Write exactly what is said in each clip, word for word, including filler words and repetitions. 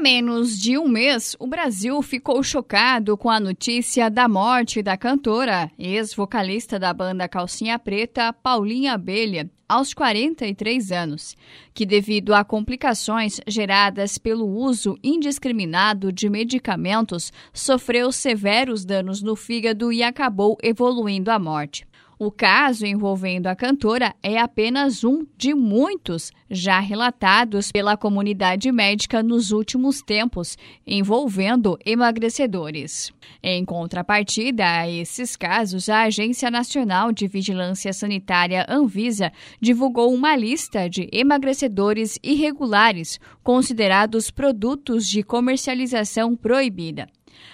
menos de um mês, o Brasil ficou chocado com a notícia da morte da cantora, ex-vocalista da banda Calcinha Preta, Paulinha Abelha, aos quarenta e três anos, que devido a complicações geradas pelo uso indiscriminado de medicamentos, sofreu severos danos no fígado e acabou evoluindo à morte. O caso envolvendo a cantora é apenas um de muitos já relatados pela comunidade médica nos últimos tempos, envolvendo emagrecedores. Em contrapartida a esses casos, a Agência Nacional de Vigilância Sanitária Anvisa divulgou uma lista de emagrecedores irregulares, considerados produtos de comercialização proibida.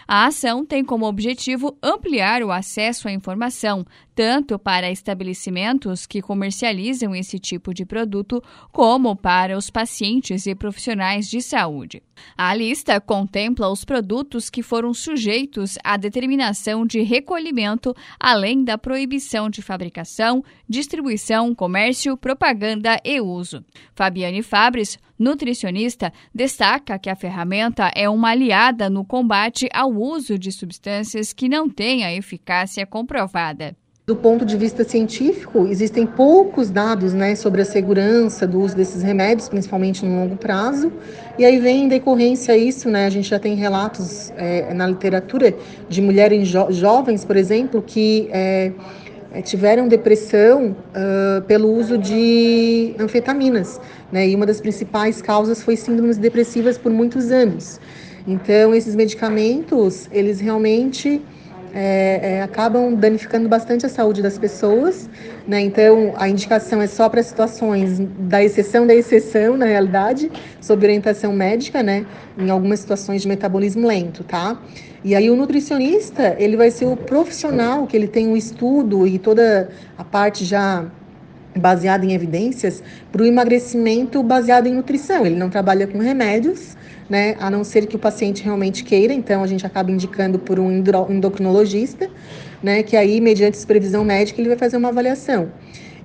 A ação tem como objetivo ampliar o acesso à informação, tanto para estabelecimentos que comercializam esse tipo de produto, como para os pacientes e profissionais de saúde. A lista contempla os produtos que foram sujeitos à determinação de recolhimento, além da proibição de fabricação, distribuição, comércio, propaganda e uso. Fabiane Fabris, nutricionista, destaca que a ferramenta é uma aliada no combate ao uso de substâncias que não têm a eficácia comprovada. Do ponto de vista científico, existem poucos dados, né, sobre a segurança do uso desses remédios, principalmente no longo prazo, e aí vem em decorrência isso, né, a gente já tem relatos é, na literatura de mulheres jo- jovens, por exemplo, que é, tiveram depressão uh, pelo uso de anfetaminas, né, e uma das principais causas foi síndromes depressivas por muitos anos. Então, esses medicamentos, eles realmente... É, é, acabam danificando bastante a saúde das pessoas, né? Então a indicação é só para situações da exceção da exceção, na realidade, sob orientação médica, né? Em algumas situações de metabolismo lento, tá? E aí o nutricionista, ele vai ser o profissional que ele tem o estudo e toda a parte já baseada em evidências para o emagrecimento baseado em nutrição. Ele não trabalha com remédios, né, a não ser que o paciente realmente queira, então a gente acaba indicando por um endocrinologista, né, que aí, mediante supervisão médica, ele vai fazer uma avaliação.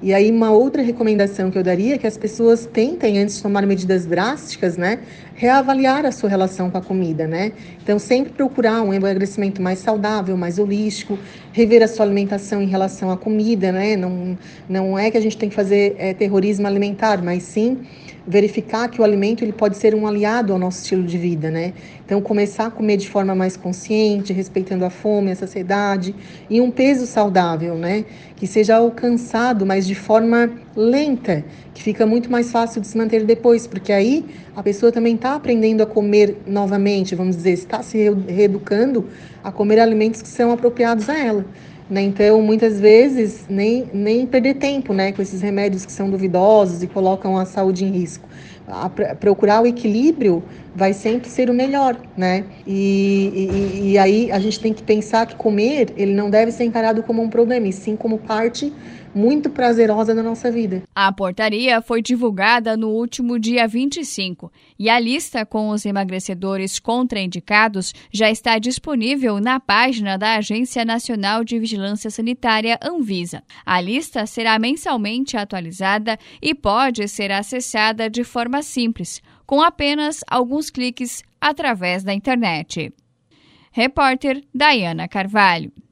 E aí, uma outra recomendação que eu daria é que as pessoas tentem, antes de tomar medidas drásticas, né, reavaliar a sua relação com a comida, né? Então, sempre procurar um emagrecimento mais saudável, mais holístico, rever a sua alimentação em relação à comida, né? Não, não é que a gente tem que fazer é, terrorismo alimentar, mas sim verificar que o alimento ele pode ser um aliado ao nosso estilo de vida, né? Então, começar a comer de forma mais consciente, respeitando a fome, a saciedade e um peso saudável, né? Que seja alcançado, mas de forma lenta, que fica muito mais fácil de se manter depois, porque aí a pessoa também está aprendendo a comer novamente, vamos dizer, está se reeducando a comer alimentos que são apropriados a ela. Né? Então, muitas vezes, nem, nem perder tempo, né, com esses remédios que são duvidosos e colocam a saúde em risco. A, a procurar o equilíbrio vai sempre ser o melhor, né? E, e, e aí a gente tem que pensar que comer, ele não deve ser encarado como um problema, e sim como parte muito prazerosa da nossa vida. A portaria foi divulgada no último dia vinte e cinco e a lista com os emagrecedores contraindicados já está disponível na página da Agência Nacional de Vigilância Sanitária Anvisa. A lista será mensalmente atualizada e pode ser acessada de forma simples, com apenas alguns cliques através da internet. Repórter Diana Carvalho.